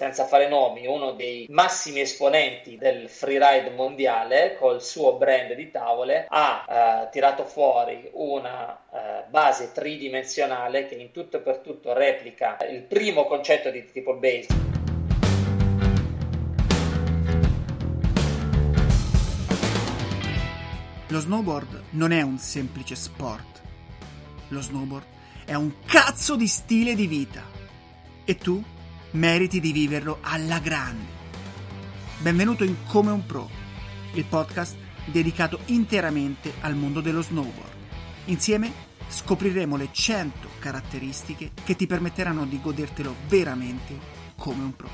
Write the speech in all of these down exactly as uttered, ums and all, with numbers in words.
senza fare nomi, uno dei massimi esponenti del freeride mondiale, col suo brand di tavole, ha eh, tirato fuori una eh, base tridimensionale che in tutto e per tutto replica il primo concetto di triple base. Lo snowboard non è un semplice sport. Lo snowboard è un cazzo di stile di vita. E tu meriti di viverlo alla grande. Benvenuto in Come un Pro, il podcast dedicato interamente al mondo dello snowboard. Insieme scopriremo le cento caratteristiche che ti permetteranno di godertelo veramente come un pro.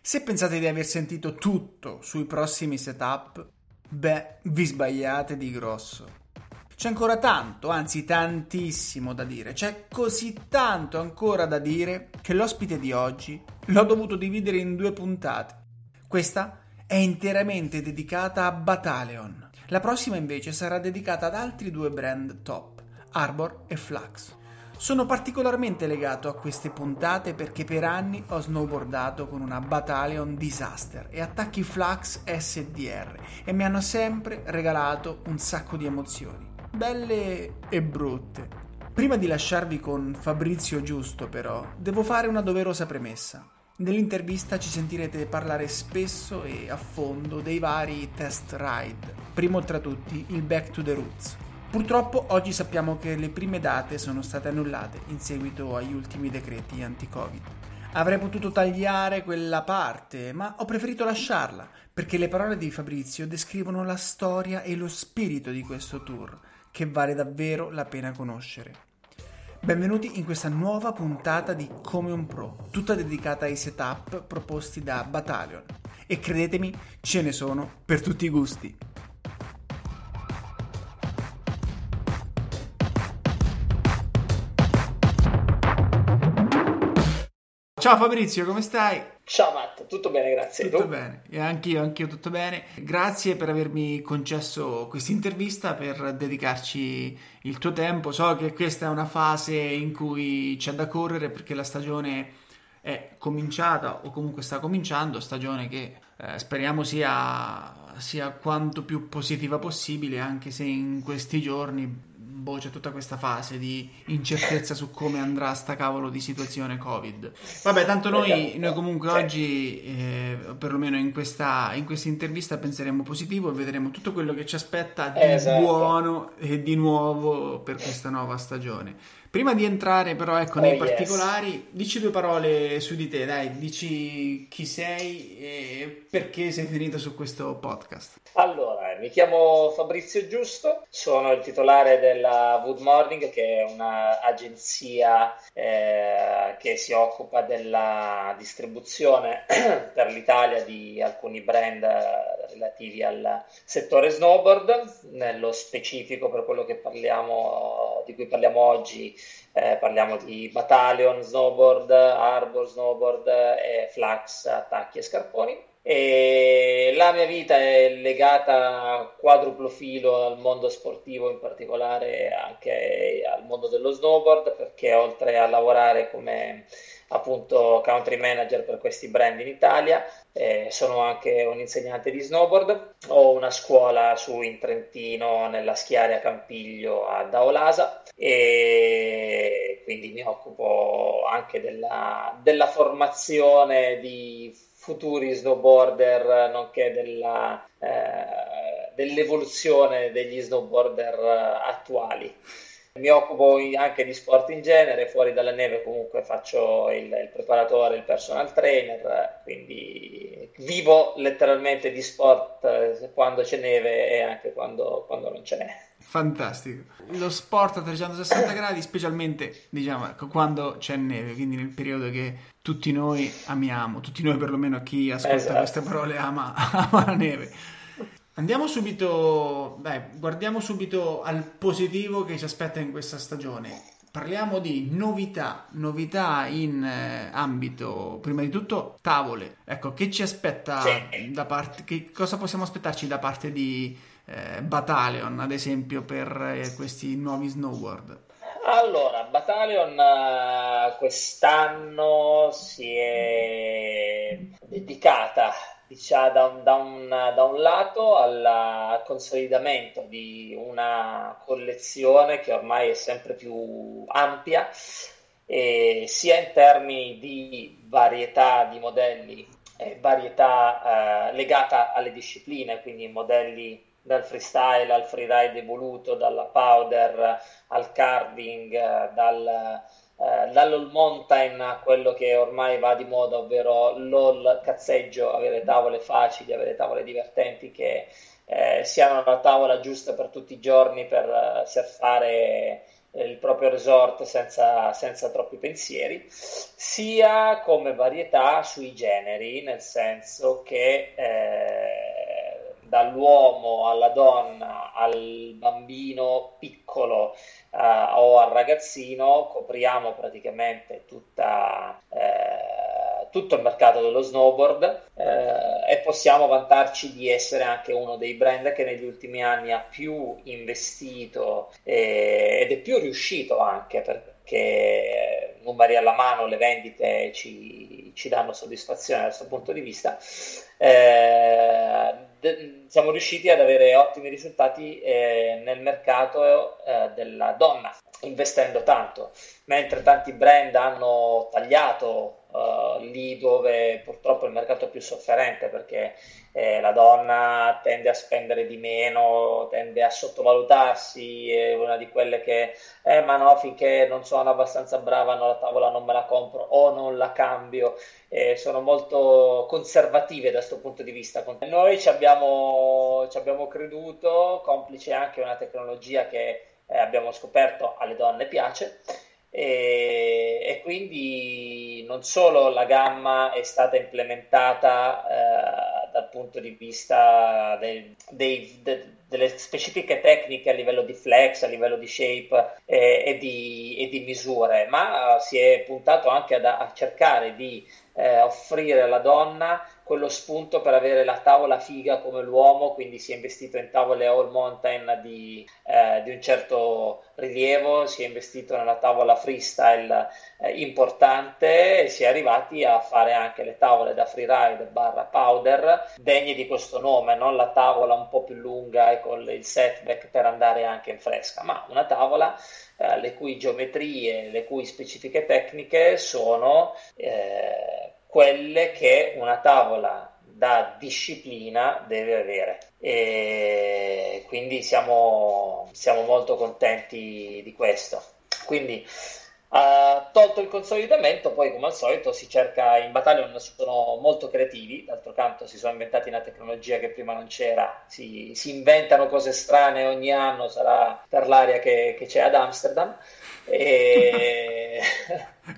Se pensate di aver sentito tutto sui prossimi setup, beh, vi sbagliate di grosso. C'è ancora tanto, anzi tantissimo da dire. C'è così tanto ancora da dire che l'ospite di oggi l'ho dovuto dividere in due puntate. Questa è interamente dedicata a Bataleon. La prossima invece sarà dedicata ad altri due brand top, Arbor e Flux. Sono particolarmente legato a queste puntate perché per anni ho snowboardato con una Bataleon Disaster e attacchi Flux S D R e mi hanno sempre regalato un sacco di emozioni, belle e brutte. Prima di lasciarvi con Fabrizio Giusto, però, devo fare una doverosa premessa. Nell'intervista ci sentirete parlare spesso e a fondo dei vari test ride, primo tra tutti il Back to the Roots. Purtroppo oggi sappiamo che le prime date sono state annullate in seguito agli ultimi decreti anti-Covid. Avrei potuto tagliare quella parte, ma ho preferito lasciarla, perché le parole di Fabrizio descrivono la storia e lo spirito di questo tour, che vale davvero la pena conoscere. Benvenuti in questa nuova puntata di Come un Pro, tutta dedicata ai setup proposti da Bataleon. E credetemi, ce ne sono per tutti i gusti. Ciao Fabrizio, come stai? Ciao Matt, tutto bene, grazie. Tutto bene, e anch'io, anch'io tutto bene. Grazie per avermi concesso questa intervista, per dedicarci il tuo tempo. So che questa è una fase in cui c'è da correre perché la stagione è cominciata o comunque sta cominciando, stagione che eh, speriamo sia, sia quanto più positiva possibile, anche se in questi giorni boh, c'è tutta questa fase di incertezza su come andrà sta cavolo di situazione Covid. Vabbè, tanto noi, noi comunque sì. Oggi, eh, perlomeno in questa in questa intervista, penseremo positivo e vedremo tutto quello che ci aspetta di esatto. buono e di nuovo per questa nuova stagione. Prima di entrare però ecco oh, nei yes. particolari, dici due parole su di te, dai, dici chi sei e perché sei finito su questo podcast. Allora, mi chiamo Fabrizio Giusto, sono il titolare della Wood Morning, che è un'agenzia eh, che si occupa della distribuzione per l'Italia di alcuni brand relativi al settore snowboard. Nello specifico, per quello che parliamo, di cui parliamo oggi, eh, parliamo di Bataleon Snowboard, Arbor Snowboard e Flux Attacchi e Scarponi. E la mia vita è legata a quadruplo filo al mondo sportivo, in particolare anche al mondo dello snowboard, perché oltre a lavorare come appunto country manager per questi brand in Italia, eh, sono anche un insegnante di snowboard. Ho una scuola su in Trentino, nella Schiaria Campiglio a Daolasa, e quindi mi occupo anche della, della formazione di futuri snowboarder, nonché della, eh, dell'evoluzione degli snowboarder attuali. Mi occupo anche di sport in genere, fuori dalla neve comunque faccio il, il preparatore, il personal trainer, quindi vivo letteralmente di sport quando c'è neve e anche quando, quando non c'è neve. Fantastico. Lo sport a trecentosessanta gradi, specialmente diciamo quando c'è neve, quindi nel periodo che tutti noi amiamo, tutti noi perlomeno chi ascolta esatto. queste parole ama, ama la neve. Andiamo subito, beh, guardiamo subito al positivo che ci aspetta in questa stagione. Parliamo di novità, novità in eh, ambito, prima di tutto, tavole. Ecco, che ci aspetta sì. da parte, che cosa possiamo aspettarci da parte di eh, Bataleon, ad esempio, per eh, questi nuovi snowboard? Allora, Bataleon quest'anno si è dedicata, diciamo, da un, da un, da un lato al consolidamento di una collezione che ormai è sempre più ampia, eh, sia in termini di varietà di modelli, eh, varietà eh, legata alle discipline, quindi modelli dal freestyle al freeride evoluto, dalla powder al carving, dal, eh, dall'all mountain a quello che ormai va di moda, ovvero l'all cazzeggio, avere tavole facili, avere tavole divertenti che eh, siano la tavola giusta per tutti i giorni per surfare il proprio resort senza, senza troppi pensieri, sia come varietà sui generi, nel senso che eh, dall'uomo alla donna, al bambino piccolo eh, o al ragazzino, copriamo praticamente tutta, eh, tutto il mercato dello snowboard eh, e possiamo vantarci di essere anche uno dei brand che negli ultimi anni ha più investito eh, ed è più riuscito, anche perché numeri alla mano le vendite ci, ci danno soddisfazione da questo punto di vista. Eh, Siamo riusciti ad avere ottimi risultati eh, nel mercato eh, della donna, investendo tanto, mentre tanti brand hanno tagliato eh, lì dove purtroppo il mercato è più sofferente, perché eh, la donna tende a spendere di meno, tende a sottovalutarsi, è una di quelle che eh, ma no, finché non sono abbastanza brava, no, la tavola non me la compro o non la cambio. Eh, sono molto conservative da questo punto di vista. Noi ci abbiamo, ci abbiamo creduto, complice anche una tecnologia che eh, abbiamo scoperto alle donne piace, e, e quindi non solo la gamma è stata implementata eh, dal punto di vista dei, dei, de, delle specifiche tecniche a livello di flex, a livello di shape eh, e, di, e di misure, ma si è puntato anche ad, a cercare di Eh, offrire alla donna quello spunto per avere la tavola figa come l'uomo, quindi si è investito in tavole all mountain di, eh, di un certo rilievo, si è investito nella tavola freestyle eh, importante, e si è arrivati a fare anche le tavole da freeride barra powder degne di questo nome, non la tavola un po' più lunga e con il setback per andare anche in fresca, ma una tavola eh, le cui geometrie, le cui specifiche tecniche sono eh, quelle che una tavola da disciplina deve avere, e quindi siamo, siamo molto contenti di questo. Quindi uh, tolto il consolidamento, poi come al solito si cerca, in Bataleon sono molto creativi, d'altro canto si sono inventati una tecnologia che prima non c'era, si, si inventano cose strane ogni anno, sarà per l'aria che, che c'è ad Amsterdam. E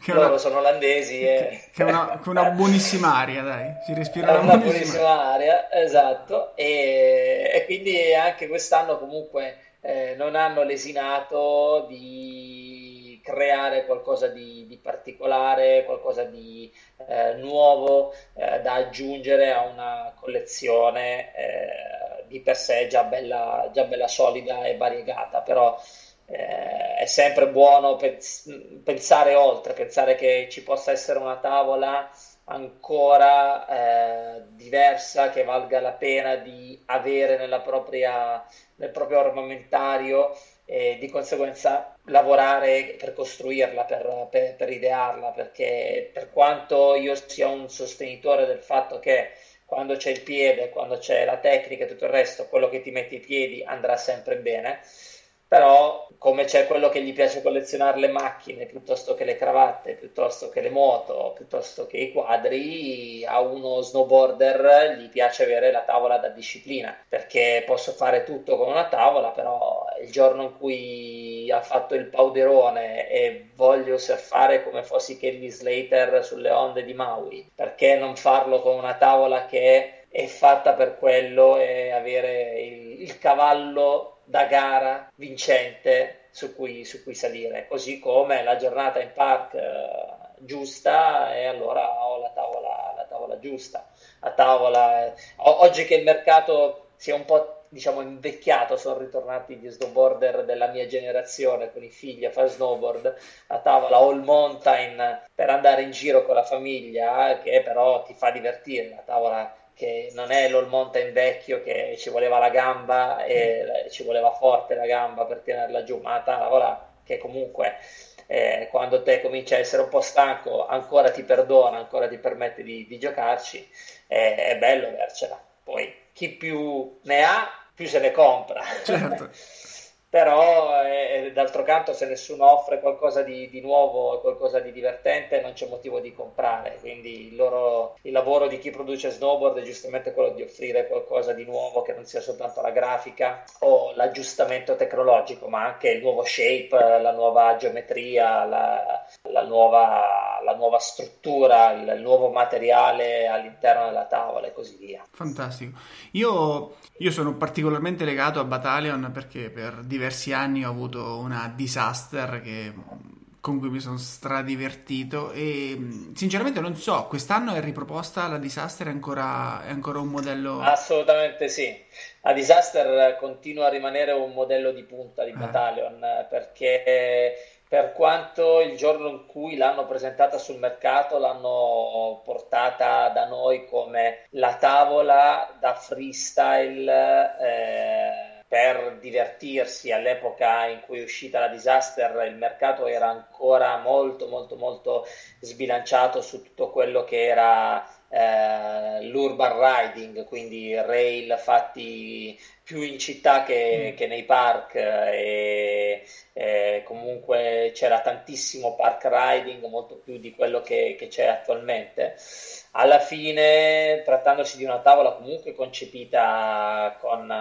che loro una, sono olandesi e... che è una, una buonissima aria, dai, si respira una, una buonissima, buonissima aria, esatto, e, e quindi anche quest'anno comunque eh, non hanno lesinato di creare qualcosa di, di particolare, qualcosa di eh, nuovo eh, da aggiungere a una collezione eh, di per sé già bella, già bella solida e variegata, però Eh, è sempre buono pens- pensare oltre, pensare che ci possa essere una tavola ancora eh, diversa, che valga la pena di avere nella propria, nel proprio armamentario, e di conseguenza lavorare per costruirla, per, per, per idearla, perché per quanto io sia un sostenitore del fatto che quando c'è il piede, quando c'è la tecnica e tutto il resto, quello che ti metti i piedi andrà sempre bene, però come c'è quello che gli piace collezionare le macchine piuttosto che le cravatte, piuttosto che le moto, piuttosto che i quadri, a uno snowboarder gli piace avere la tavola da disciplina, perché posso fare tutto con una tavola, però il giorno in cui ha fatto il pauderone e voglio surfare come fossi Kelly Slater sulle onde di Maui, perché non farlo con una tavola che è fatta per quello, e avere il, il cavallo da gara vincente su cui, su cui salire, così come la giornata in park eh, giusta, e allora ho la tavola, la tavola giusta, la tavola eh, oggi che il mercato si è un po' diciamo invecchiato, sono ritornati gli snowboarder della mia generazione con i figli a fare snowboard a tavola all mountain per andare in giro con la famiglia, che però ti fa divertire la tavola, che non è l'all mountain vecchio che ci voleva la gamba e ci voleva forte la gamba per tenerla giù, ma la tavola che comunque eh, quando te cominci a essere un po' stanco ancora ti perdona, ancora ti permette di, di giocarci, eh, è bello avercela. Poi chi più ne ha più se ne compra, certo. Però eh, d'altro canto se nessuno offre qualcosa di, di nuovo, qualcosa di divertente, non c'è motivo di comprare, quindi il, loro, il lavoro di chi produce snowboard è giustamente quello di offrire qualcosa di nuovo che non sia soltanto la grafica o l'aggiustamento tecnologico, ma anche il nuovo shape, la nuova geometria, la, la, nuova, la nuova struttura, il nuovo materiale all'interno della tavola e così via. Fantastico. Io, io sono particolarmente legato a Bataleon perché per diversi diversi anni ho avuto una Disaster che, con cui mi sono stradivertito e sinceramente non so, quest'anno è riproposta la Disaster, è ancora, è ancora un modello? Assolutamente sì, la Disaster continua a rimanere un modello di punta di Bataleon, eh. perché per quanto il giorno in cui l'hanno presentata sul mercato l'hanno portata da noi come la tavola da freestyle eh, per divertirsi. All'epoca in cui è uscita la Disaster il mercato era ancora molto molto molto sbilanciato su tutto quello che era eh, l'urban riding, quindi rail fatti più in città che, mm. che nei park e, e comunque c'era tantissimo park riding, molto più di quello che, che c'è attualmente. Alla fine, trattandosi di una tavola comunque concepita con,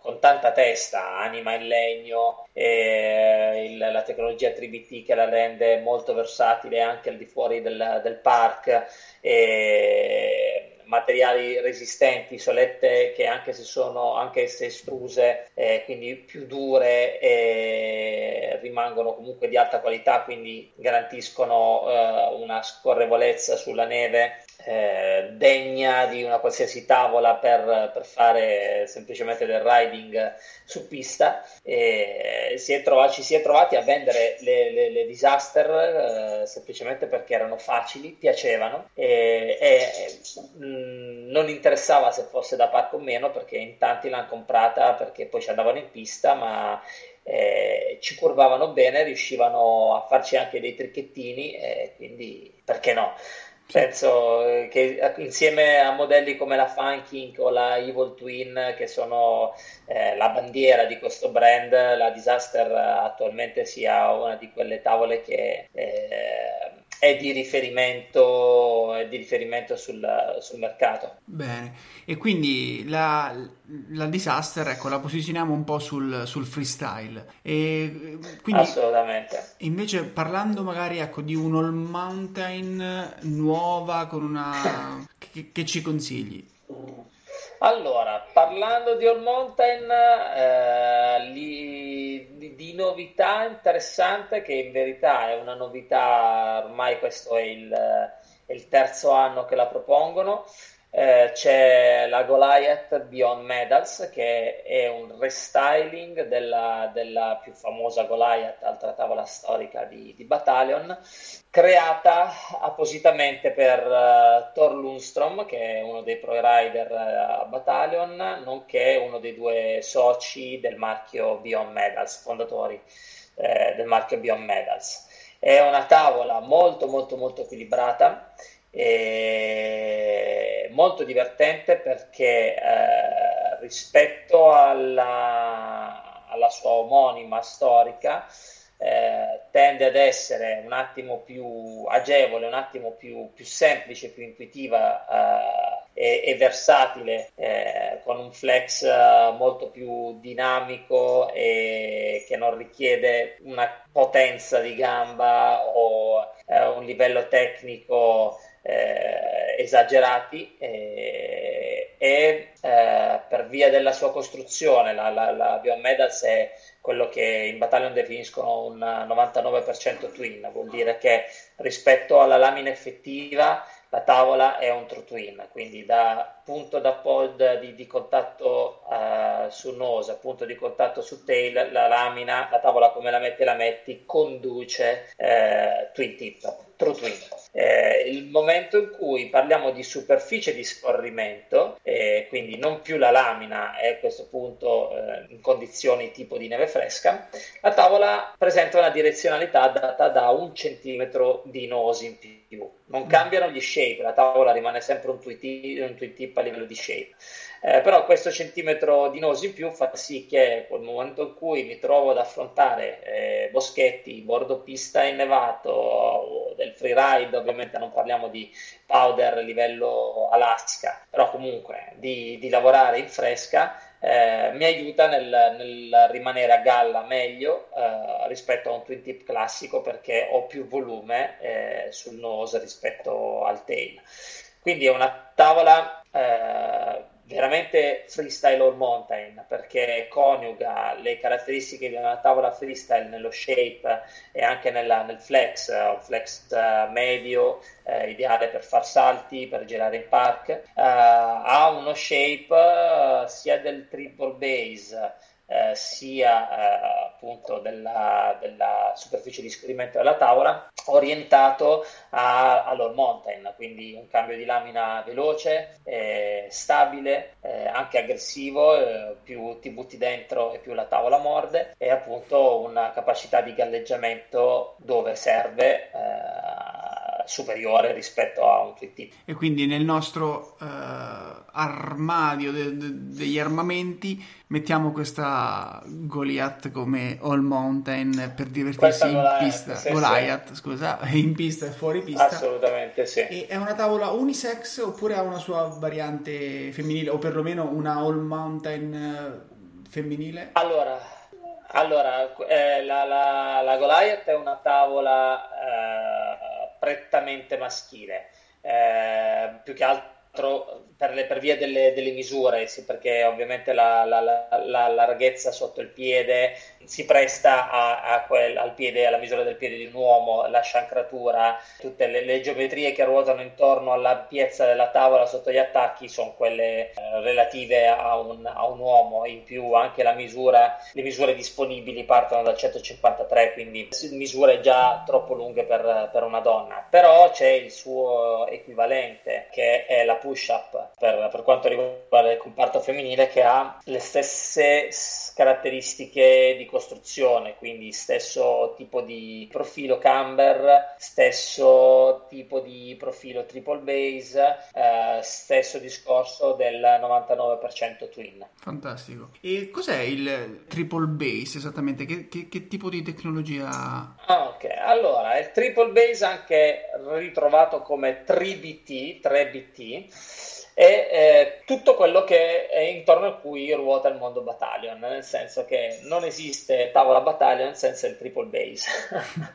con tanta testa, anima in legno, e il, la tecnologia tre B T che la rende molto versatile anche al di fuori del, del park, e materiali resistenti, solette che anche se sono anche se estruse, eh, quindi più dure, eh, rimangono comunque di alta qualità, quindi garantiscono eh, una scorrevolezza sulla neve eh, degna di una qualsiasi tavola per, per fare semplicemente del riding su pista. E si è trov- ci si è trovati a vendere le, le, le Disaster eh, semplicemente perché erano facili, piacevano e, e mh, non interessava se fosse da parco o meno, perché in tanti l'hanno comprata perché poi ci andavano in pista, ma Eh, ci curvavano bene, riuscivano a farci anche dei trichettini e quindi perché no? Penso che insieme a modelli come la Funking o la Evil Twin, che sono eh, la bandiera di questo brand, la Disaster attualmente sia una di quelle tavole che eh, è di riferimento, è di riferimento sul, sul mercato. Bene, e quindi la, la Disaster, ecco, la posizioniamo un po' sul, sul freestyle. E quindi, assolutamente. Invece parlando magari, ecco, di un all mountain nuova con una che, che ci consigli? Allora, parlando di all mountain, eh, li, di, di novità interessante, che in verità è una novità, ormai questo è il, è il terzo anno che la propongono, eh, c'è la Goliath Beyond Medals, che è un restyling della, della più famosa Goliath, altra tavola storica di, di Bataleon, creata appositamente per uh, Thor Lundström, che è uno dei pro rider uh, a Bataleon, nonché uno dei due soci del marchio Beyond Medals, fondatori eh, del marchio Beyond Medals. È una tavola molto molto molto equilibrata e molto divertente perché eh, rispetto alla, alla sua omonima storica Eh, tende ad essere un attimo più agevole, un attimo più, più semplice, più intuitiva eh, e, e versatile, eh, con un flex eh, molto più dinamico e che non richiede una potenza di gamba o eh, un livello tecnico eh, esagerati, eh, e eh, per via della sua costruzione la, la, la Beyond Medals è quello che in Bataleon definiscono un novantanove per cento twin, vuol dire che rispetto alla lamina effettiva la tavola è un true twin, quindi da punto d'appoggio di, di contatto uh, su nose, punto di contatto su tail, la lamina, la tavola come la metti la metti, conduce uh, twin tip, true twin. Eh, il momento in cui parliamo di superficie di scorrimento, eh, quindi non più la lamina è a questo punto eh, in condizioni tipo di neve fresca, la tavola presenta una direzionalità data da un centimetro di nose in più. Non cambiano gli shape, la tavola rimane sempre un twin tip a livello di shape, eh, però questo centimetro di nose in più fa sì che nel momento in cui mi trovo ad affrontare eh, boschetti, bordo pista innevato o del freeride, ovviamente non parliamo di powder livello Alaska, però comunque di, di lavorare in fresca, eh, mi aiuta nel, nel rimanere a galla meglio eh, rispetto a un twin tip classico, perché ho più volume eh, sul nose rispetto al tail. Quindi è una tavola eh, veramente freestyle all mountain, perché coniuga le caratteristiche di una tavola freestyle nello shape e anche nella, nel flex, un flex medio eh, ideale per far salti, per girare in park. Eh, ha uno shape eh, sia del triple base eh, sia eh, appunto della, della superficie di scorrimento della tavola, orientato all'all mountain, quindi un cambio di lamina veloce, eh, stabile, eh, anche aggressivo, eh, più ti butti dentro e più la tavola morde, e appunto una capacità di galleggiamento dove serve eh, superiore rispetto a un twin tip. E quindi nel nostro eh, armadio de- de- degli armamenti mettiamo questa Goliath come all mountain per divertirsi in pista. Sì, Goliath, sì. Scusa, in pista e fuori pista. Assolutamente sì. E è una tavola unisex oppure ha una sua variante femminile o perlomeno una all mountain femminile? Allora, allora eh, la, la, la Goliath è una tavola eh, prettamente maschile, eh, più che altro Per, le, per via delle, delle misure, sì, perché ovviamente la, la, la, la larghezza sotto il piede si presta a, a quel, al piede, alla misura del piede di un uomo, la sciancratura, tutte le, le geometrie che ruotano intorno all'ampiezza della tavola sotto gli attacchi sono quelle eh, relative a un, a un uomo. In più anche la misura, le misure disponibili partono dal centocinquantatré, quindi misure già troppo lunghe per, per una donna, però c'è il suo equivalente che è la push-up per, per quanto riguarda il comparto femminile, che ha le stesse caratteristiche di costruzione, quindi stesso tipo di profilo camber, stesso tipo di profilo triple base, eh, stesso discorso del novantanove per cento twin. Fantastico. E cos'è il triple base esattamente? Che, che, che tipo di tecnologia ha? Ah, ok, allora il triple base, anche ritrovato come tre B T, è eh, tutto quello che è intorno a cui ruota il mondo Bataleon, nel senso che non esiste tavola Bataleon senza il triple base.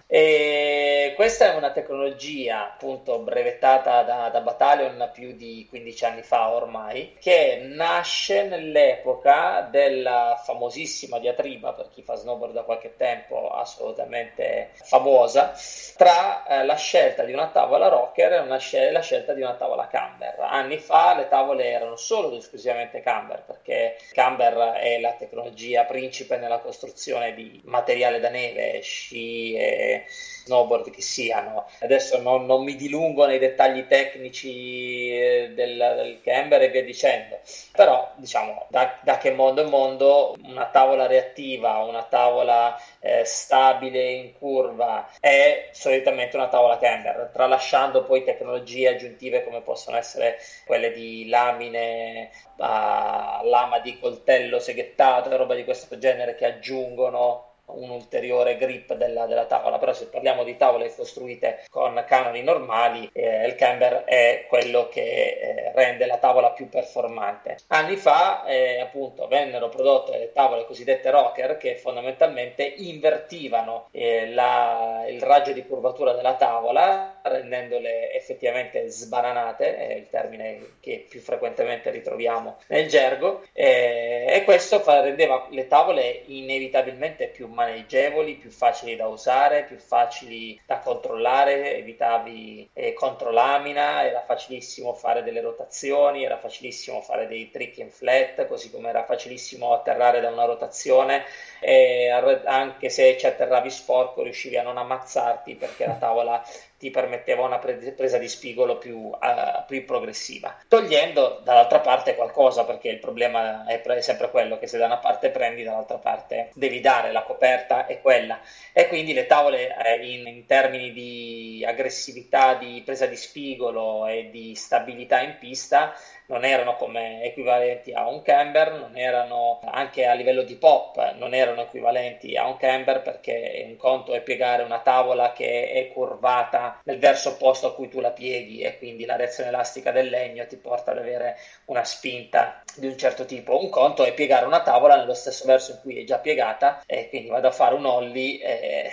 E questa è una tecnologia appunto brevettata da, da Bataleon più di quindici anni fa ormai, che nasce nell'epoca della famosissima diatriba, per chi fa snowboard da qualche tempo assolutamente famosa, tra eh, la scelta di una tavola rocker e una scel- la scelta di una tavola camber. Anni fa le tavole erano solo ed esclusivamente camber, perché camber è la tecnologia principe nella costruzione di materiale da neve, sci e snowboard che siano. Adesso non, non mi dilungo nei dettagli tecnici del, del camber e via dicendo, però diciamo da, da che mondo in mondo una tavola reattiva, una tavola eh, stabile in curva è solitamente una tavola camber, tralasciando poi tecnologie aggiuntive come possono essere quelle di lamine a lama di coltello seghettato e roba di questo genere, che aggiungono un ulteriore grip della, della tavola. Però se parliamo di tavole costruite con canoni normali, eh, il camber è quello che eh, rende la tavola più performante. Anni fa eh, appunto vennero prodotte le tavole cosiddette rocker, che fondamentalmente invertivano eh, la, il raggio di curvatura della tavola rendendole effettivamente sbananate, è il termine che più frequentemente ritroviamo nel gergo, e, e questo fa, rendeva le tavole inevitabilmente più maneggevoli, più facili da usare, più facili da controllare, evitavi eh, controlamina, era facilissimo fare delle rotazioni, era facilissimo fare dei trick and flat, così come era facilissimo atterrare da una rotazione, e anche se ci atterravi sporco riuscivi a non ammazzarti perché la tavola ti permetteva una pre- presa di spigolo più, uh, più progressiva, togliendo dall'altra parte qualcosa, perché il problema è pre- sempre quello che se da una parte prendi, dall'altra parte devi dare, la coperta è quella, e quindi le tavole eh, in, in termini di aggressività, di presa di spigolo e di stabilità in pista non erano come equivalenti a un camber, non erano, anche a livello di pop non erano equivalenti a un camber, perché un conto è piegare una tavola che è curvata nel verso opposto a cui tu la pieghi e quindi la reazione elastica del legno ti porta ad avere una spinta di un certo tipo, un conto è piegare una tavola nello stesso verso in cui è già piegata e quindi vado a fare un ollie e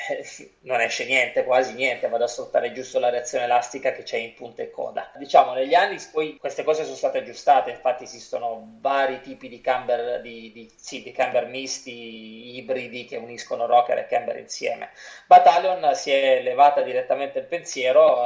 non esce niente, quasi niente, vado a sfruttare giusto la reazione elastica che c'è in punta e coda. Diciamo, negli anni poi queste cose sono state aggiustate, infatti esistono vari tipi di camber, di, di, sì, di camber misti, ibridi che uniscono rocker e camber insieme. Bataleon si è levata direttamente il pensiero,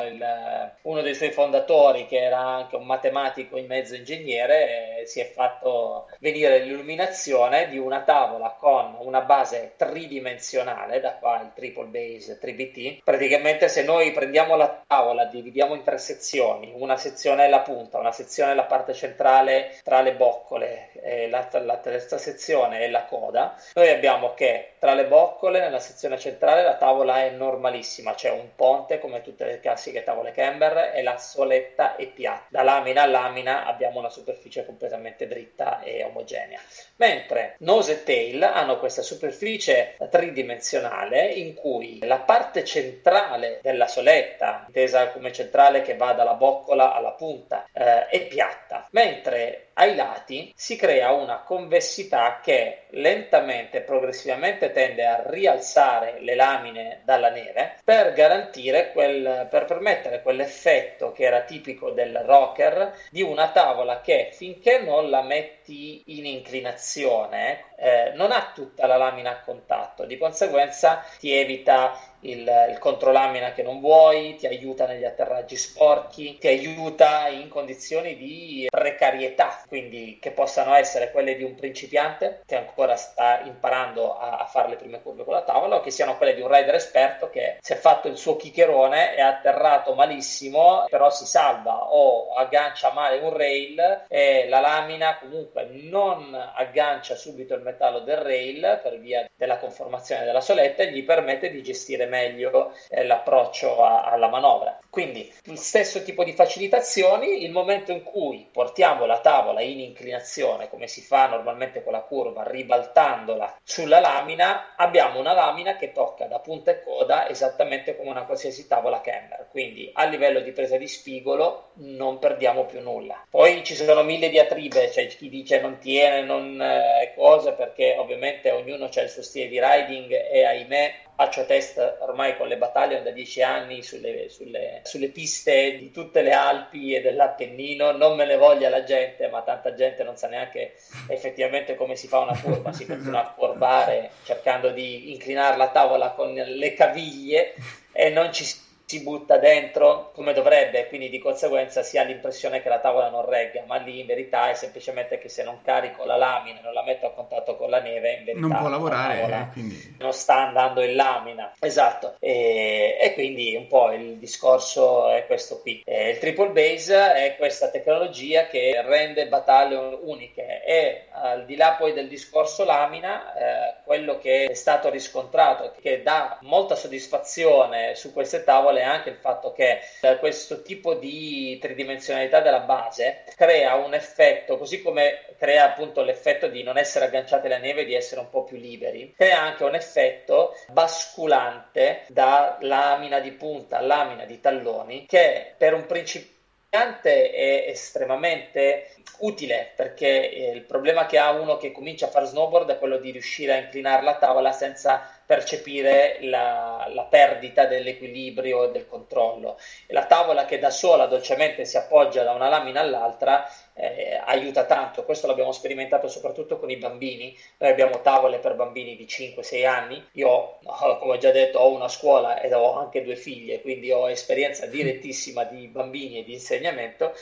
il, uno dei suoi fondatori, che era anche un matematico in mezzo ingegnere, eh, si è fatto venire l'illuminazione di una tavola con una base tridimensionale, da qua il triple base, tre B T, praticamente se noi prendiamo la tavola, dividiamo in tre sezioni, una sezione è la punta, una sezione è la parte centrale tra le boccole, eh, la, la terza sezione è la coda. Noi abbiamo che tra le boccole, nella sezione centrale, la tavola è normalissima, c'è cioè un ponte come tutte le classiche tavole camber, e la soletta è piatta, da lamina a lamina abbiamo una superficie completamente dritta e omogenea, mentre nose e tail hanno questa superficie tridimensionale in cui la parte centrale della soletta, intesa come centrale che va dalla boccola alla punta, eh, è piatta, mentre ai lati si crea una convessità che lentamente e progressivamente tende a rialzare le lamine dalla neve per garantire quel, per permettere quell'effetto che era tipico del rocker, di una tavola che finché non la metti in inclinazione eh, non ha tutta la lamina a contatto, di conseguenza ti evita il, il controlamina che non vuoi, ti aiuta negli atterraggi sporchi, ti aiuta in condizioni di precarietà, quindi che possano essere quelle di un principiante che ancora sta imparando a, a fare le prime curve con la tavola, o che siano quelle di un rider esperto che si è fatto il suo chicherone, è atterrato malissimo però si salva, o aggancia male un rail e la lamina comunque non aggancia subito il metallo del rail per via della conformazione della soletta e gli permette di gestire meglio eh, l'approccio a, alla manovra. Quindi il stesso tipo di facilitazioni, il momento in cui portiamo la tavola in inclinazione come si fa normalmente con la curva, ribaltandola sulla lamina, abbiamo una lamina che tocca da punta e coda esattamente come una qualsiasi tavola camber, quindi a livello di presa di spigolo non perdiamo più nulla. Poi ci sono mille diatribe, c'è chi dice non tiene, non eh, cose, perché ovviamente ognuno c'ha il suo stile di riding e ahimè faccio test ormai con le Bataleon da dieci anni sulle, sulle, sulle piste di tutte le Alpi e dell'Appennino, non me le voglia la gente, ma tanta gente non sa neanche effettivamente come si fa una curva, si continua a curvare cercando di inclinare la tavola con le caviglie e non ci si butta dentro come dovrebbe, quindi di conseguenza si ha l'impressione che la tavola non regga, ma lì in verità è semplicemente che se non carico la lamina, non la metto a contatto con la neve, in verità non può lavorare, la eh, quindi non sta andando in lamina, esatto, e, e quindi un po' il discorso è questo qui. E il triple base è questa tecnologia che rende Bataleon uniche, e al di là poi del discorso lamina, eh, quello che è stato riscontrato che dà molta soddisfazione su queste tavole è anche il fatto che questo tipo di tridimensionalità della base crea un effetto, così come crea appunto l'effetto di non essere agganciati alla neve, di essere un po' più liberi, crea anche un effetto basculante da lamina di punta a lamina di talloni, che per un principiante è estremamente utile, perché il problema che ha uno che comincia a fare snowboard è quello di riuscire a inclinare la tavola senza percepire la, la perdita dell'equilibrio e del controllo. La tavola che da sola dolcemente si appoggia da una lamina all'altra eh, aiuta tanto. Questo l'abbiamo sperimentato soprattutto con i bambini. Noi abbiamo tavole per bambini di cinque sei anni. Io, come ho già detto, ho una scuola ed ho anche due figlie, quindi ho esperienza direttissima di bambini e di insegnamento.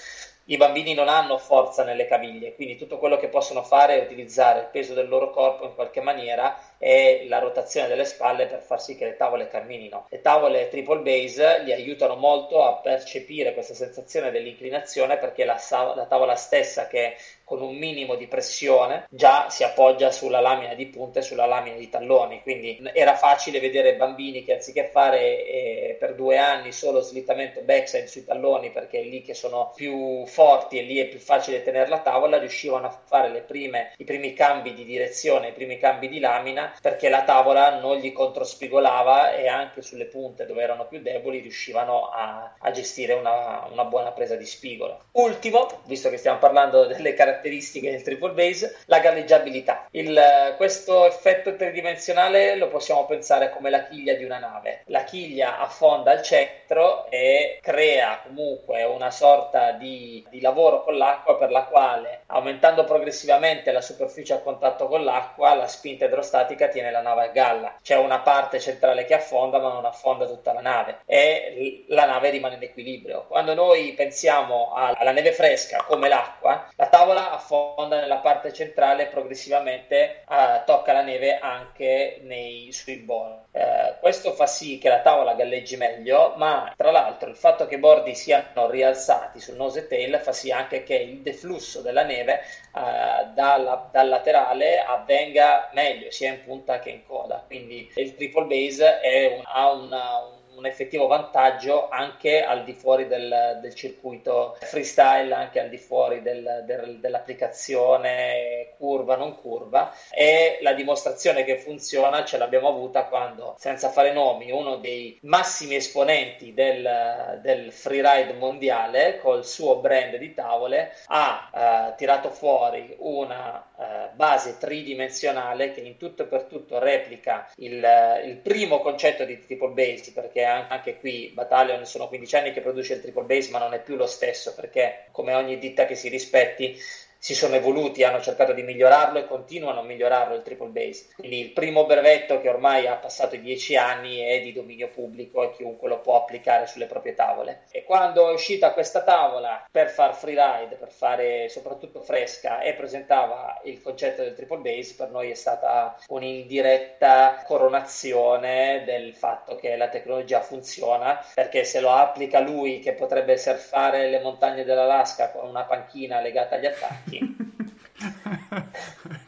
I bambini non hanno forza nelle caviglie, quindi tutto quello che possono fare è utilizzare il peso del loro corpo in qualche maniera e la rotazione delle spalle per far sì che le tavole camminino. Le tavole triple base li aiutano molto a percepire questa sensazione dell'inclinazione, perché la, la tavola stessa, che con un minimo di pressione già si appoggia sulla lamina di punta e sulla lamina di talloni, quindi era facile vedere bambini che anziché fare eh, per due anni solo slittamento backside sui talloni, perché è lì che sono più forti e lì è più facile tenere la tavola, riuscivano a fare le prime, i primi cambi di direzione, i primi cambi di lamina, perché la tavola non gli controspigolava, e anche sulle punte dove erano più deboli riuscivano a, a gestire una, una buona presa di spigolo. Ultimo, visto che stiamo parlando delle caratteristiche del triple base, la galleggiabilità. Il, questo effetto tridimensionale lo possiamo pensare come la chiglia di una nave. La chiglia affonda al centro e crea comunque una sorta di di lavoro con l'acqua, per la quale, aumentando progressivamente la superficie a contatto con l'acqua, la spinta idrostatica tiene la nave a galla. C'è una parte centrale che affonda, ma non affonda tutta la nave, e la nave rimane in equilibrio. Quando noi pensiamo alla neve fresca come l'acqua, la tavola affonda nella parte centrale e progressivamente eh, tocca la neve anche nei, sui bordi. Eh, questo fa sì che la tavola galleggi meglio, ma tra l'altro il fatto che i bordi siano rialzati sul nose e tail fa sì anche che il deflusso della neve uh, dalla, dal laterale avvenga meglio sia in punta che in coda, quindi il triple base è un, ha una, un un effettivo vantaggio anche al di fuori del, del circuito freestyle, anche al di fuori del, del, dell'applicazione curva non curva, e la dimostrazione che funziona ce l'abbiamo avuta quando, senza fare nomi, uno dei massimi esponenti del, del freeride mondiale col suo brand di tavole ha eh, tirato fuori una eh, base tridimensionale che in tutto e per tutto replica il, il primo concetto di triple base, perché anche qui Bataleon sono quindici anni che produce il triple base, ma non è più lo stesso, perché come ogni ditta che si rispetti si sono evoluti, hanno cercato di migliorarlo e continuano a migliorarlo il triple base. Quindi il primo brevetto, che ormai ha passato i dieci anni, è di dominio pubblico e chiunque lo può applicare sulle proprie tavole. E quando è uscita questa tavola per far freeride, per fare soprattutto fresca, e presentava il concetto del triple base, per noi è stata un'indiretta coronazione del fatto che la tecnologia funziona, perché se lo applica lui che potrebbe surfare le montagne dell'Alaska con una panchina legata agli attacchi,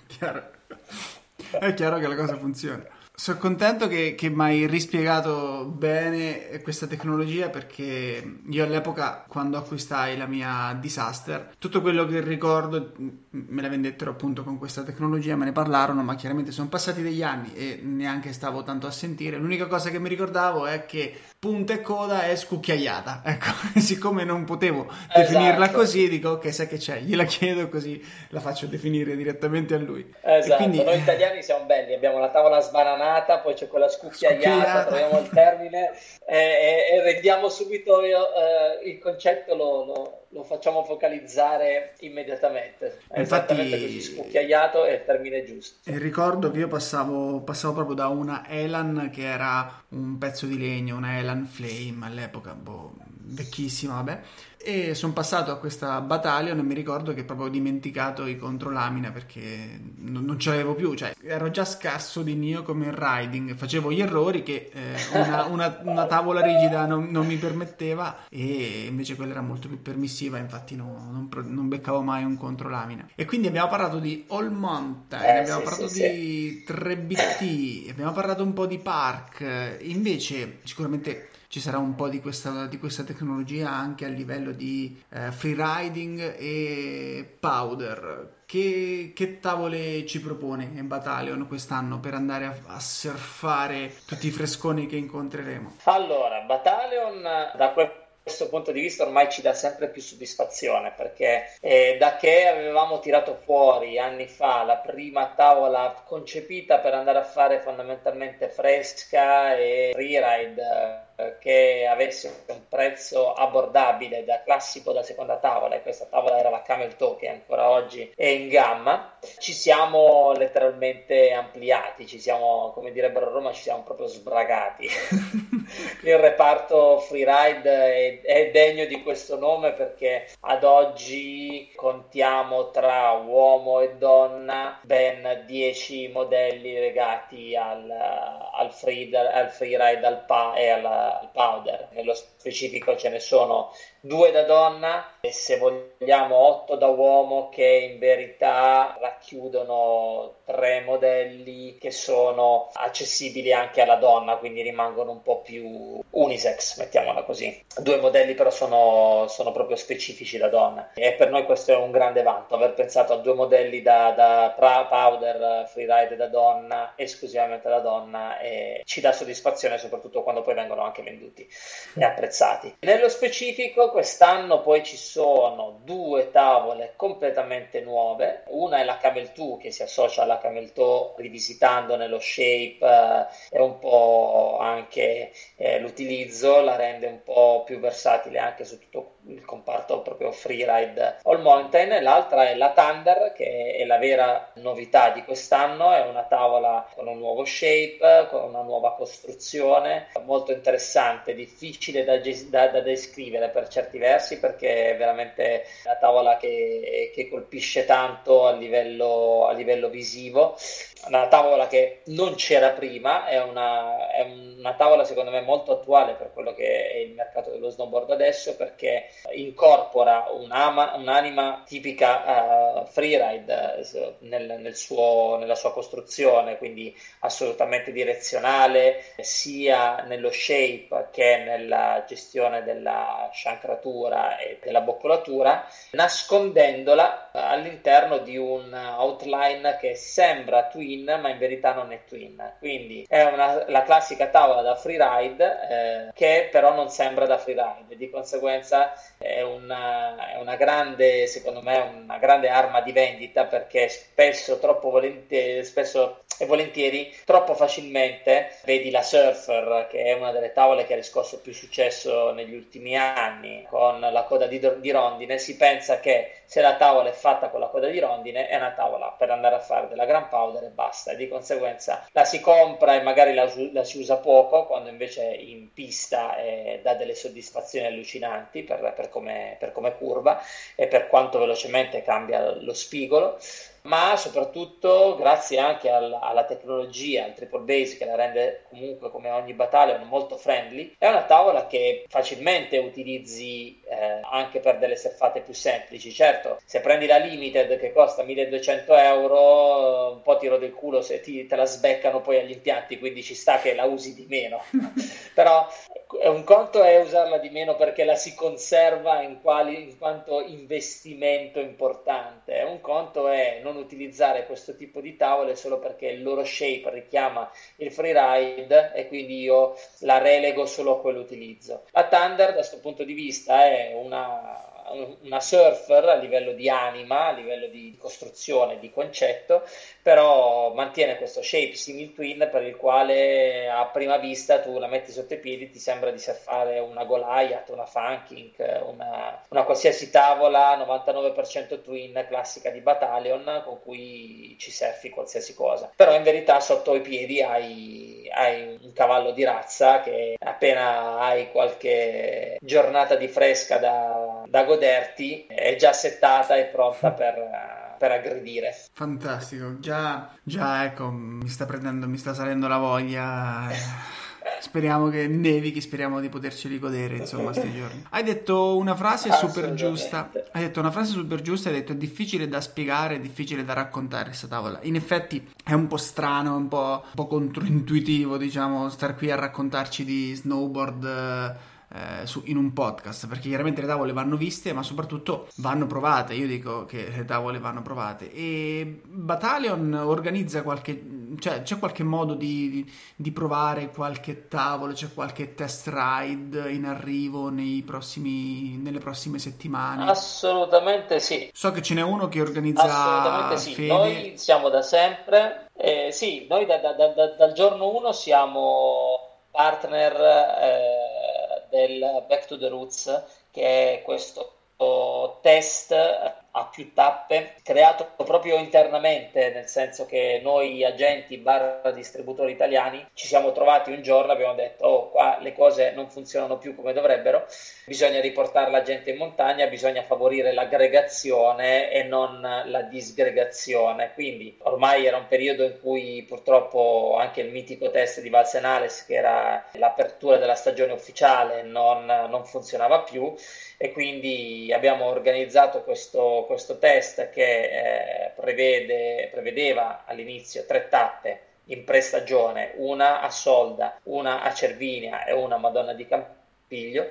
chiaro. È chiaro che la cosa funziona. Sono contento che, che mi hai rispiegato bene questa tecnologia, perché io all'epoca, quando acquistai la mia Disaster, tutto quello che ricordo me la vendettero appunto con questa tecnologia, me ne parlarono, ma chiaramente sono passati degli anni e neanche stavo tanto a sentire. L'unica cosa che mi ricordavo è che punta e coda è scucchiaiata, ecco, siccome non potevo esatto. definirla così, dico ok, sai che c'è, gliela chiedo così la faccio definire direttamente a lui. Esatto, e quindi noi italiani siamo belli, abbiamo la tavola sbananata, poi c'è quella scucchiaiata, troviamo il termine e, e, e rendiamo subito eh, il concetto, lo, lo, lo facciamo focalizzare immediatamente. È infatti esattamente così, scucchiaiato è il termine giusto. E ricordo che io passavo, passavo proprio da una Elan, che era un pezzo di legno, una Elan Flame all'epoca, boh, vecchissima, vabbè, e sono passato a questa Bataleon e mi ricordo che proprio ho dimenticato i controlamina, perché non, non ce l'avevo più, cioè ero già scarso di mio come in riding, facevo gli errori che eh, una, una, una tavola rigida non, non mi permetteva, e invece quella era molto più permissiva, infatti no, non, non beccavo mai un controlamina. E quindi abbiamo parlato di all mountain, eh, abbiamo sì, parlato sì, di sì. tre B T, abbiamo parlato un po' di park, invece sicuramente ci sarà un po' di questa, di questa tecnologia anche a livello di eh, freeriding e powder. Che, che tavole ci propone in Bataleon quest'anno per andare a, a surfare tutti i fresconi che incontreremo? Allora, Bataleon da quel questo punto di vista ormai ci dà sempre più soddisfazione, perché eh, da che avevamo tirato fuori anni fa la prima tavola concepita per andare a fare fondamentalmente fresca e free ride, eh, che avesse un prezzo abbordabile da classico da seconda tavola, e questa tavola era la Camel Toe, che ancora oggi è in gamma, ci siamo letteralmente ampliati, ci siamo, come direbbero a Roma, ci siamo proprio sbragati. Il reparto freeride è, è degno di questo nome, perché ad oggi contiamo tra uomo e donna ben dieci modelli legati al, al, free, al freeride al pa, e al, al powder. Nello specifico ce ne sono due da donna e, se vogliamo, otto da uomo, che in verità racchiudono tre modelli che sono accessibili anche alla donna, quindi rimangono un po' più unisex, mettiamola così. Due modelli però sono, sono proprio specifici da donna, e per noi questo è un grande vanto, aver pensato a due modelli da, da powder freeride da donna, esclusivamente da donna, e ci dà soddisfazione soprattutto quando poi vengono anche venduti e apprezzati. Nello specifico quest'anno poi ci sono due tavole completamente nuove. Una è la Camel Toe, che si associa alla Camel Toe rivisitandone lo shape e un po' anche eh, l'utilizzo, la rende un po' più versatile anche su tutto il comparto proprio freeride all mountain. L'altra è la Thunder, che è la vera novità di quest'anno, è una tavola con un nuovo shape, con una nuova costruzione, molto interessante, difficile da, da, da descrivere per certi versi, perché è veramente una tavola che, che colpisce tanto a livello, a livello visivo, una tavola che non c'era prima, è una, è una tavola secondo me molto attuale per quello che è il mercato dello snowboard adesso, perché incorpora un'ama, un'anima tipica uh, freeride uh, nel, nel suo, nella sua costruzione, quindi assolutamente direzionale sia nello shape che nella gestione della sciancratura e della boccolatura, nascondendola all'interno di un outline che sembra twin ma in verità non è twin, quindi è una, la classica tavola da freeride eh, che però non sembra da freeride, di conseguenza è una, è una grande, secondo me, una grande arma di vendita, perché spesso troppo volentieri, spesso e volentieri troppo facilmente vedi la Surfer, che è una delle tavole che ha riscosso più successo negli ultimi anni, con la coda di, di rondine. Si pensa che se la tavola è fatta con la coda di rondine è una tavola per andare a fare della gran powder e basta, e di conseguenza la si compra e magari la, la si usa poco, quando invece in pista eh, dà delle soddisfazioni allucinanti per, per come, per come curva e per quanto velocemente cambia lo spigolo. Ma soprattutto grazie anche alla, alla tecnologia, al triple base, che la rende comunque, come ogni Bataleon, molto friendly, è una tavola che facilmente utilizzi eh, anche per delle surfate più semplici. Certo, se prendi la Limited che costa milleduecento euro, un po' tiro del culo se ti, te la sbeccano poi agli impianti, quindi ci sta che la usi di meno. Però un conto è usarla di meno perché la si conserva in, quali, in quanto investimento importante, un conto è non utilizzare questo tipo di tavole solo perché il loro shape richiama il freeride e quindi io la relego solo a quell'utilizzo. La Thunder da questo punto di vista è una... una Surfer a livello di anima, a livello di costruzione, di concetto, però mantiene questo shape simil twin, per il quale a prima vista tu la metti sotto i piedi, ti sembra di surfare una Goliath, una Funking, una, una qualsiasi tavola novantanove per cento twin classica di Bataleon con cui ci surfi qualsiasi cosa, però in verità sotto i piedi hai, hai un cavallo di razza che appena hai qualche giornata di fresca da, da godere è già settata e pronta per per aggredire. Fantastico, già, già ecco, mi sta prendendo, mi sta salendo la voglia. Speriamo che nevichi, speriamo di poterceli godere, insomma, sti giorni. Hai detto una frase super giusta. Hai detto una frase super giusta, hai detto è difficile da spiegare, è difficile da raccontare questa tavola. In effetti è un po' strano, un po', un po' controintuitivo, diciamo, star qui a raccontarci di snowboard eh, Eh, su, in un podcast, perché chiaramente le tavole vanno viste ma soprattutto vanno provate. Io dico che le tavole vanno provate, e Bataleon organizza qualche cioè c'è qualche modo di, di, di provare qualche tavolo, c'è qualche test ride in arrivo nei prossimi, nelle prossime settimane? Assolutamente sì. So che ce n'è uno che organizza. Assolutamente sì, Fede. Noi siamo da sempre, eh, sì, noi da, da, da, dal giorno uno siamo partner eh, del Back to the Roots, che è questo test a più tappe creato proprio internamente, nel senso che noi agenti barra distributori italiani ci siamo trovati un giorno, abbiamo detto oh qua le cose non funzionano più come dovrebbero, bisogna riportare la gente in montagna, bisogna favorire l'aggregazione e non la disgregazione, quindi ormai era un periodo in cui purtroppo anche il mitico test di Valsenales, che era l'apertura della stagione ufficiale, non, non funzionava più, e quindi abbiamo organizzato questo, questo test che eh, prevede, prevedeva all'inizio tre tappe in prestagione, una a Solda, una a Cervinia e una a Madonna di Campiglio,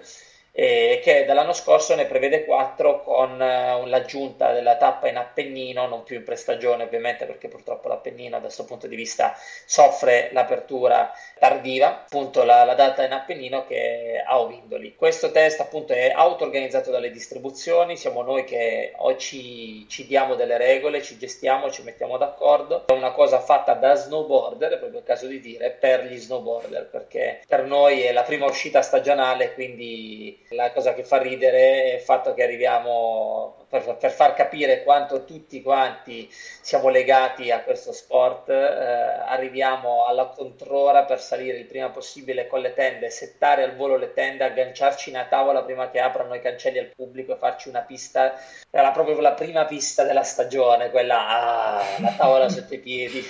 eh, che dall'anno scorso ne prevede quattro con eh, l'aggiunta della tappa in Appennino, non più in prestagione ovviamente, perché purtroppo l'Appennino da questo punto di vista soffre l'apertura tardiva, appunto la, la data in Appennino che è a Ovindoli. Questo test appunto è auto-organizzato dalle distribuzioni, siamo noi che o ci, ci diamo delle regole, ci gestiamo, ci mettiamo d'accordo, è una cosa fatta da snowboarder, è proprio il caso di dire, per gli snowboarder, perché per noi è la prima uscita stagionale, quindi la cosa che fa ridere è il fatto che arriviamo per, per far capire quanto tutti quanti siamo legati a questo sport, eh, arriviamo alla controra per salire il prima possibile con le tende, settare al volo le tende, agganciarci in una tavola prima che aprano i cancelli al pubblico e farci una pista, era proprio la prima pista della stagione, quella ah, la tavola sotto i piedi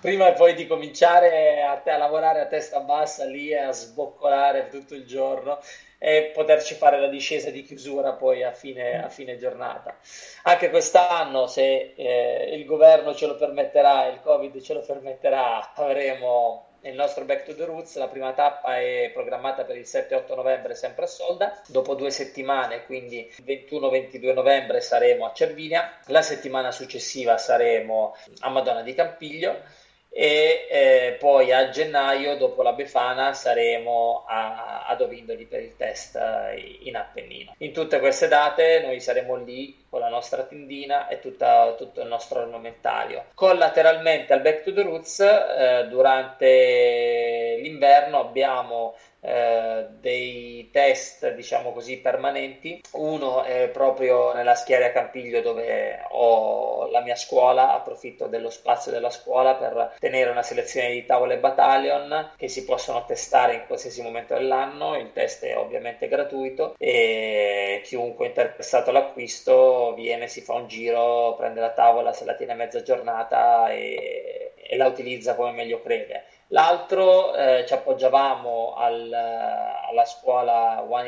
prima e poi di cominciare a, a lavorare a testa bassa lì e a sboccolare tutto il giorno e poterci fare la discesa di chiusura poi a fine, a fine giornata. Anche quest'anno, se eh, il governo ce lo permetterà, il Covid ce lo permetterà, avremo il nostro Back to the Roots. La prima tappa è programmata per il sette otto novembre sempre a Solda, dopo due settimane, quindi il ventuno ventidue novembre saremo a Cervinia, la settimana successiva saremo a Madonna di Campiglio, e eh, poi a gennaio dopo la Befana saremo a, ad Ovindoli per il test in Appennino. In tutte queste date noi saremo lì con la nostra tendina e tutta, tutto il nostro ornamentario. Collateralmente al Back to the Roots eh, durante l'inverno abbiamo eh, dei test diciamo così permanenti, uno è proprio nella schiera Campiglio dove ho la mia scuola, approfitto dello spazio della scuola per tenere una selezione di tavole Bataleon che si possono testare in qualsiasi momento dell'anno, il test è ovviamente gratuito e chiunque è interessato all'acquisto viene, si fa un giro, prende la tavola, se la tiene a mezza giornata e, e la utilizza come meglio crede. L'altro eh, ci appoggiavamo al, alla scuola centoundici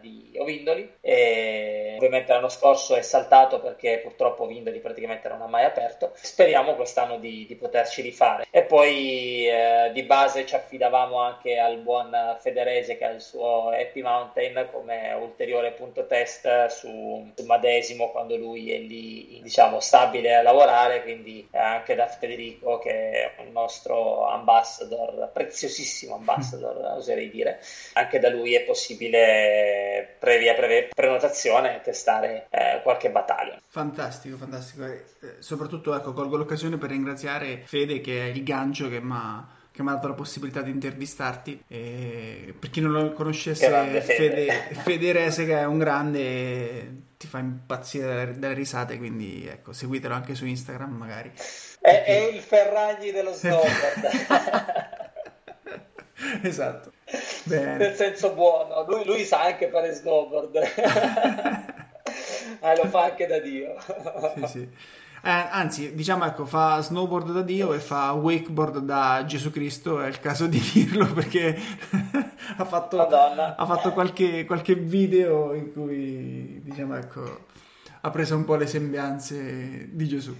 di Ovindoli e ovviamente l'anno scorso è saltato perché purtroppo Ovindoli praticamente non ha mai aperto, speriamo quest'anno di, di poterci rifare. E poi eh, di base ci affidavamo anche al buon Fede Rese che ha il suo Happy Mountain come ulteriore punto test su, su Madesimo quando lui è lì diciamo stabile a lavorare, quindi anche da Federico che è un nostro ambassador, preziosissimo ambassador oserei dire, anche da lui è possibile previa pre- prenotazione testare eh, qualche battaglia. Fantastico, fantastico, e soprattutto ecco colgo l'occasione per ringraziare Fede che è il gancio che mi ha che mi ha dato la possibilità di intervistarti, e per chi non lo conoscesse Fede. Fede, Fede Rese che è un grande, ti fa impazzire dalle risate, quindi ecco seguitelo anche su Instagram magari. È, è il Ferragni dello snowboard. Esatto. Bene. Nel senso buono, lui, lui sa anche fare snowboard. Eh, lo fa anche da Dio. Sì, sì. Eh, anzi, diciamo ecco, fa snowboard da Dio e fa wakeboard da Gesù Cristo, è il caso di dirlo perché ha fatto, ha fatto qualche, qualche video in cui diciamo ecco ha preso un po' le sembianze di Gesù.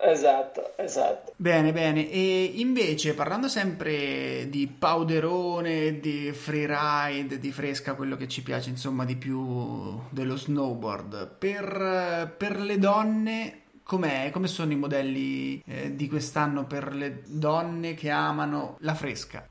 Esatto, esatto. Bene, bene. E invece parlando sempre di pauderone, di freeride, di fresca, quello che ci piace insomma di più dello snowboard, per, per le donne Com'è? Come sono i modelli eh, di quest'anno per le donne che amano la fresca?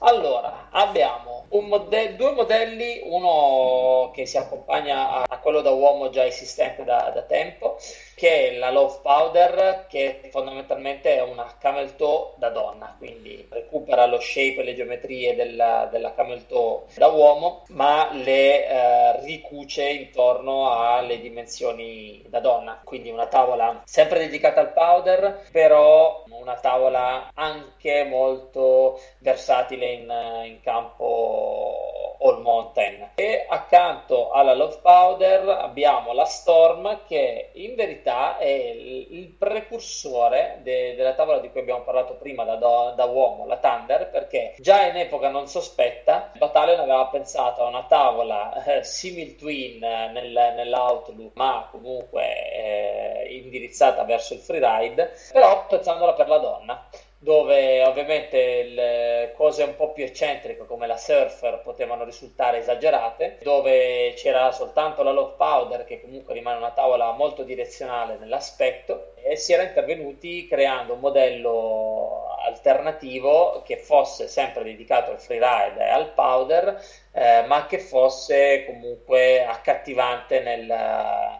Allora, abbiamo un mode- due modelli, uno che si accompagna a quello da uomo già esistente da, da tempo, che è la Love Powder, che fondamentalmente è una Camel Toe da donna, quindi recupera lo shape e le geometrie della, della Camel Toe da uomo, ma le eh, ricuce intorno alle dimensioni da donna, quindi una tavola sempre dedicata al powder, però una tavola anche molto versatile in, in campo all mountain. E accanto alla Love Powder abbiamo la Storm, che in verità è il precursore de- della tavola di cui abbiamo parlato prima da, do- da uomo, la Thunder, perché già in epoca non sospetta Bataleon aveva pensato a una tavola eh, simil twin nel- nell'outlook, ma comunque eh, indirizzata verso il freeride, però pensandola per la donna, dove ovviamente le cose un po' più eccentriche come la Surfer potevano risultare esagerate, dove c'era soltanto la Love Powder, che comunque rimane una tavola molto direzionale nell'aspetto, e si era intervenuti creando un modello alternativo che fosse sempre dedicato al freeride e al powder, eh, ma che fosse comunque accattivante nel,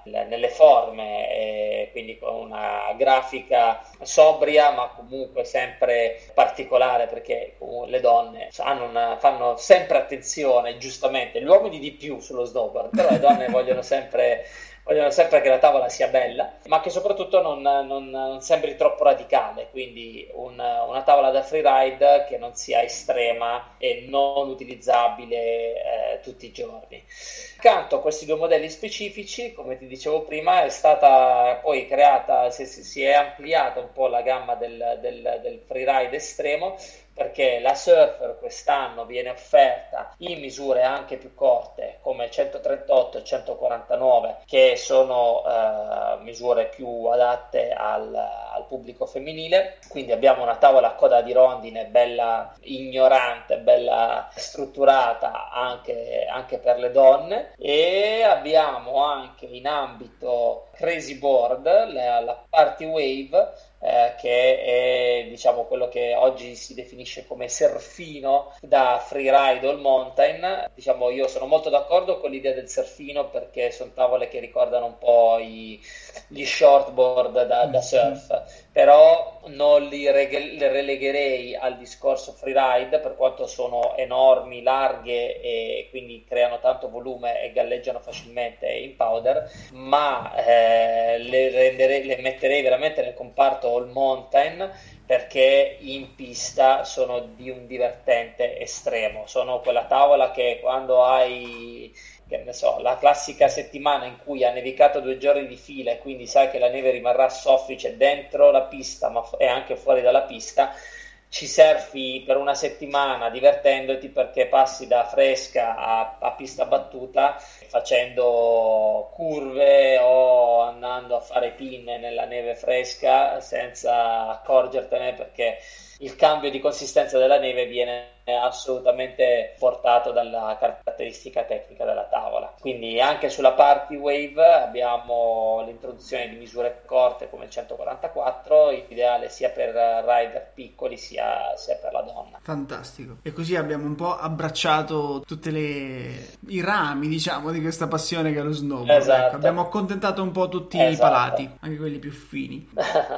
nelle forme, e quindi con una grafica sobria ma comunque sempre particolare, perché le donne hanno una, fanno sempre attenzione, giustamente, gli uomini di più sullo snowboard, però le donne vogliono sempre... vogliono sempre che la tavola sia bella, ma che soprattutto non, non, non sembri troppo radicale, quindi un, una tavola da freeride che non sia estrema e non utilizzabile eh, tutti i giorni. Accanto a questi due modelli specifici, come ti dicevo prima, è stata poi creata, si, si è ampliata un po' la gamma del, del, del freeride estremo, perché la Surfer quest'anno viene offerta in misure anche più corte come centotrentotto e centoquarantanove, che sono eh, misure più adatte al, al pubblico femminile, quindi abbiamo una tavola a coda di rondine bella ignorante, bella strutturata anche, anche per le donne, e abbiamo anche in ambito crazy board la, la party wave, Eh, che è, diciamo, quello che oggi si definisce come surfino da freeride all mountain. Diciamo, io sono molto d'accordo con l'idea del surfino, perché sono tavole che ricordano un po' i, gli shortboard da, da surf, però non li reg- relegherei al discorso freeride, per quanto sono enormi, larghe e quindi creano tanto volume e galleggiano facilmente in powder, ma eh, le, rendere- le metterei veramente nel comparto all mountain, perché in pista sono di un divertente estremo, sono quella tavola che quando hai, che ne so, la classica settimana in cui ha nevicato due giorni di fila e quindi sai che la neve rimarrà soffice dentro la pista ma è anche fuori dalla pista, ci surfi per una settimana divertendoti, perché passi da fresca a, a pista battuta facendo curve o andando a fare pinne nella neve fresca senza accorgertene, perché il cambio di consistenza della neve viene assolutamente portato dalla caratteristica tecnica della tavola. Quindi anche sulla party wave abbiamo l'introduzione di misure corte come il centoquarantaquattro, ideale sia per rider piccoli sia, sia per la donna. Fantastico. E così abbiamo un po' abbracciato tutte le i rami, diciamo, di questa passione che è lo snowboard. Esatto. Ecco. Abbiamo accontentato un po' tutti, esatto, i palati, anche quelli più fini.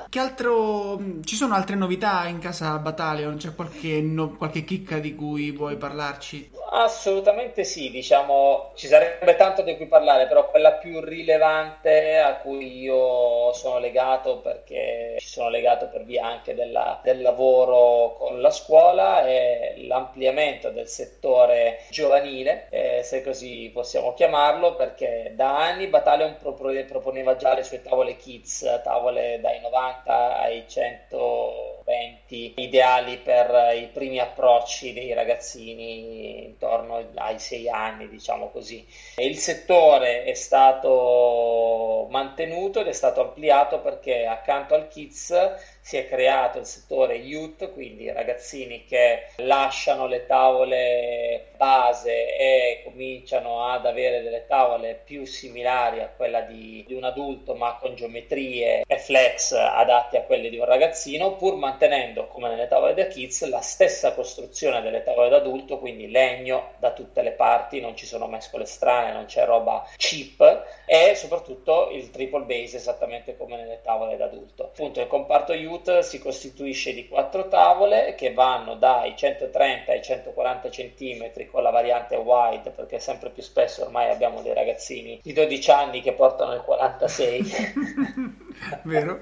Che altro? Ci sono altre novità in casa Bataleon? C'è qualche, no, qualche chicca di cui vuoi parlarci? Assolutamente sì, diciamo ci sarebbe tanto di cui parlare, però quella più rilevante a cui io sono legato, perché ci sono legato per via anche della, del lavoro con la scuola, è l'ampliamento del settore giovanile, eh, se così possiamo chiamarlo, perché da anni Bataleon proponeva già le sue tavole kids, tavole dai novanta ai centoventi, ideali per i primi approcci dei ragazzini intorno ai sei anni, diciamo così. Il settore è stato mantenuto ed è stato ampliato, perché accanto al kids si è creato il settore youth, quindi ragazzini che lasciano le tavole base e cominciano ad avere delle tavole più similari a quella di, di un adulto, ma con geometrie e flex adatti a quelle di un ragazzino, pur mantenendo, come nelle tavole da kids, la stessa costruzione delle tavole da adulto, quindi legno da tutte le parti, non ci sono mescole strane, non c'è roba cheap, e soprattutto il triple base esattamente come nelle tavole da adulto. Appunto, il comparto youth si costituisce di quattro tavole che vanno dai centotrenta ai centoquaranta centimetri con la variante wide, perché sempre più spesso ormai abbiamo dei ragazzini di dodici anni che portano il quarantasei. Vero?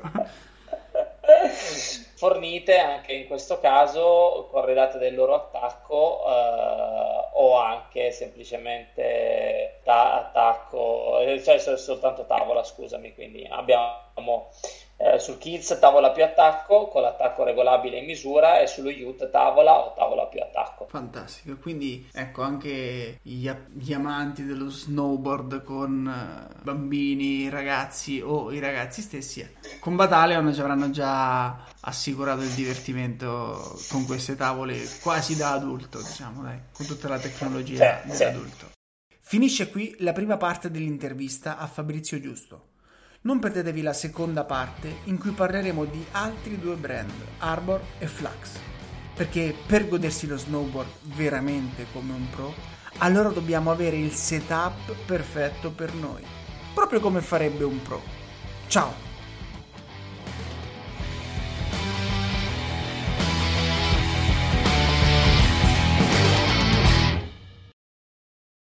Fornite anche in questo caso, corredate del loro attacco eh, o anche semplicemente ta- attacco, cioè soltanto tavola, scusami, quindi abbiamo eh, sul kids tavola più attacco con l'attacco regolabile in misura e sullo youth tavola o tavola più attacco. Fantastico, quindi ecco anche gli, gli amanti dello snowboard con bambini, ragazzi o i ragazzi stessi con Bataleon ci avranno già assicurato il divertimento con queste tavole quasi da adulto, diciamo, dai, con tutta la tecnologia sì, da adulto. Sì. Finisce qui la prima parte dell'intervista a Fabrizio Giusto. Non perdetevi la seconda parte in cui parleremo di altri due brand, Arbor e Flux, perché per godersi lo snowboard veramente come un pro, allora dobbiamo avere il setup perfetto per noi, proprio come farebbe un pro. Ciao!